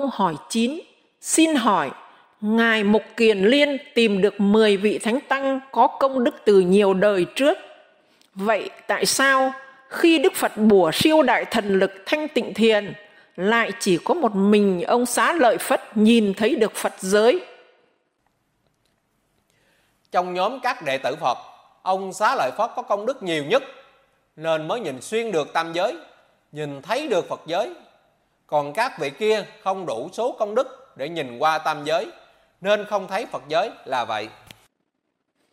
câu hỏi 9. Xin hỏi, Ngài Mục Kiền Liên tìm được 10 vị Thánh Tăng có công đức từ nhiều đời trước. Vậy tại sao khi Đức Phật bủa siêu đại thần lực thanh tịnh thiền, lại chỉ có một mình ông Xá Lợi Phất nhìn thấy được Phật giới? Trong nhóm các đệ tử Phật, ông Xá Lợi Phất có công đức nhiều nhất, nên mới nhìn xuyên được tam giới, nhìn thấy được Phật giới. Còn các vị kia không đủ số công đức để nhìn qua tam giới, nên không thấy Phật giới là vậy.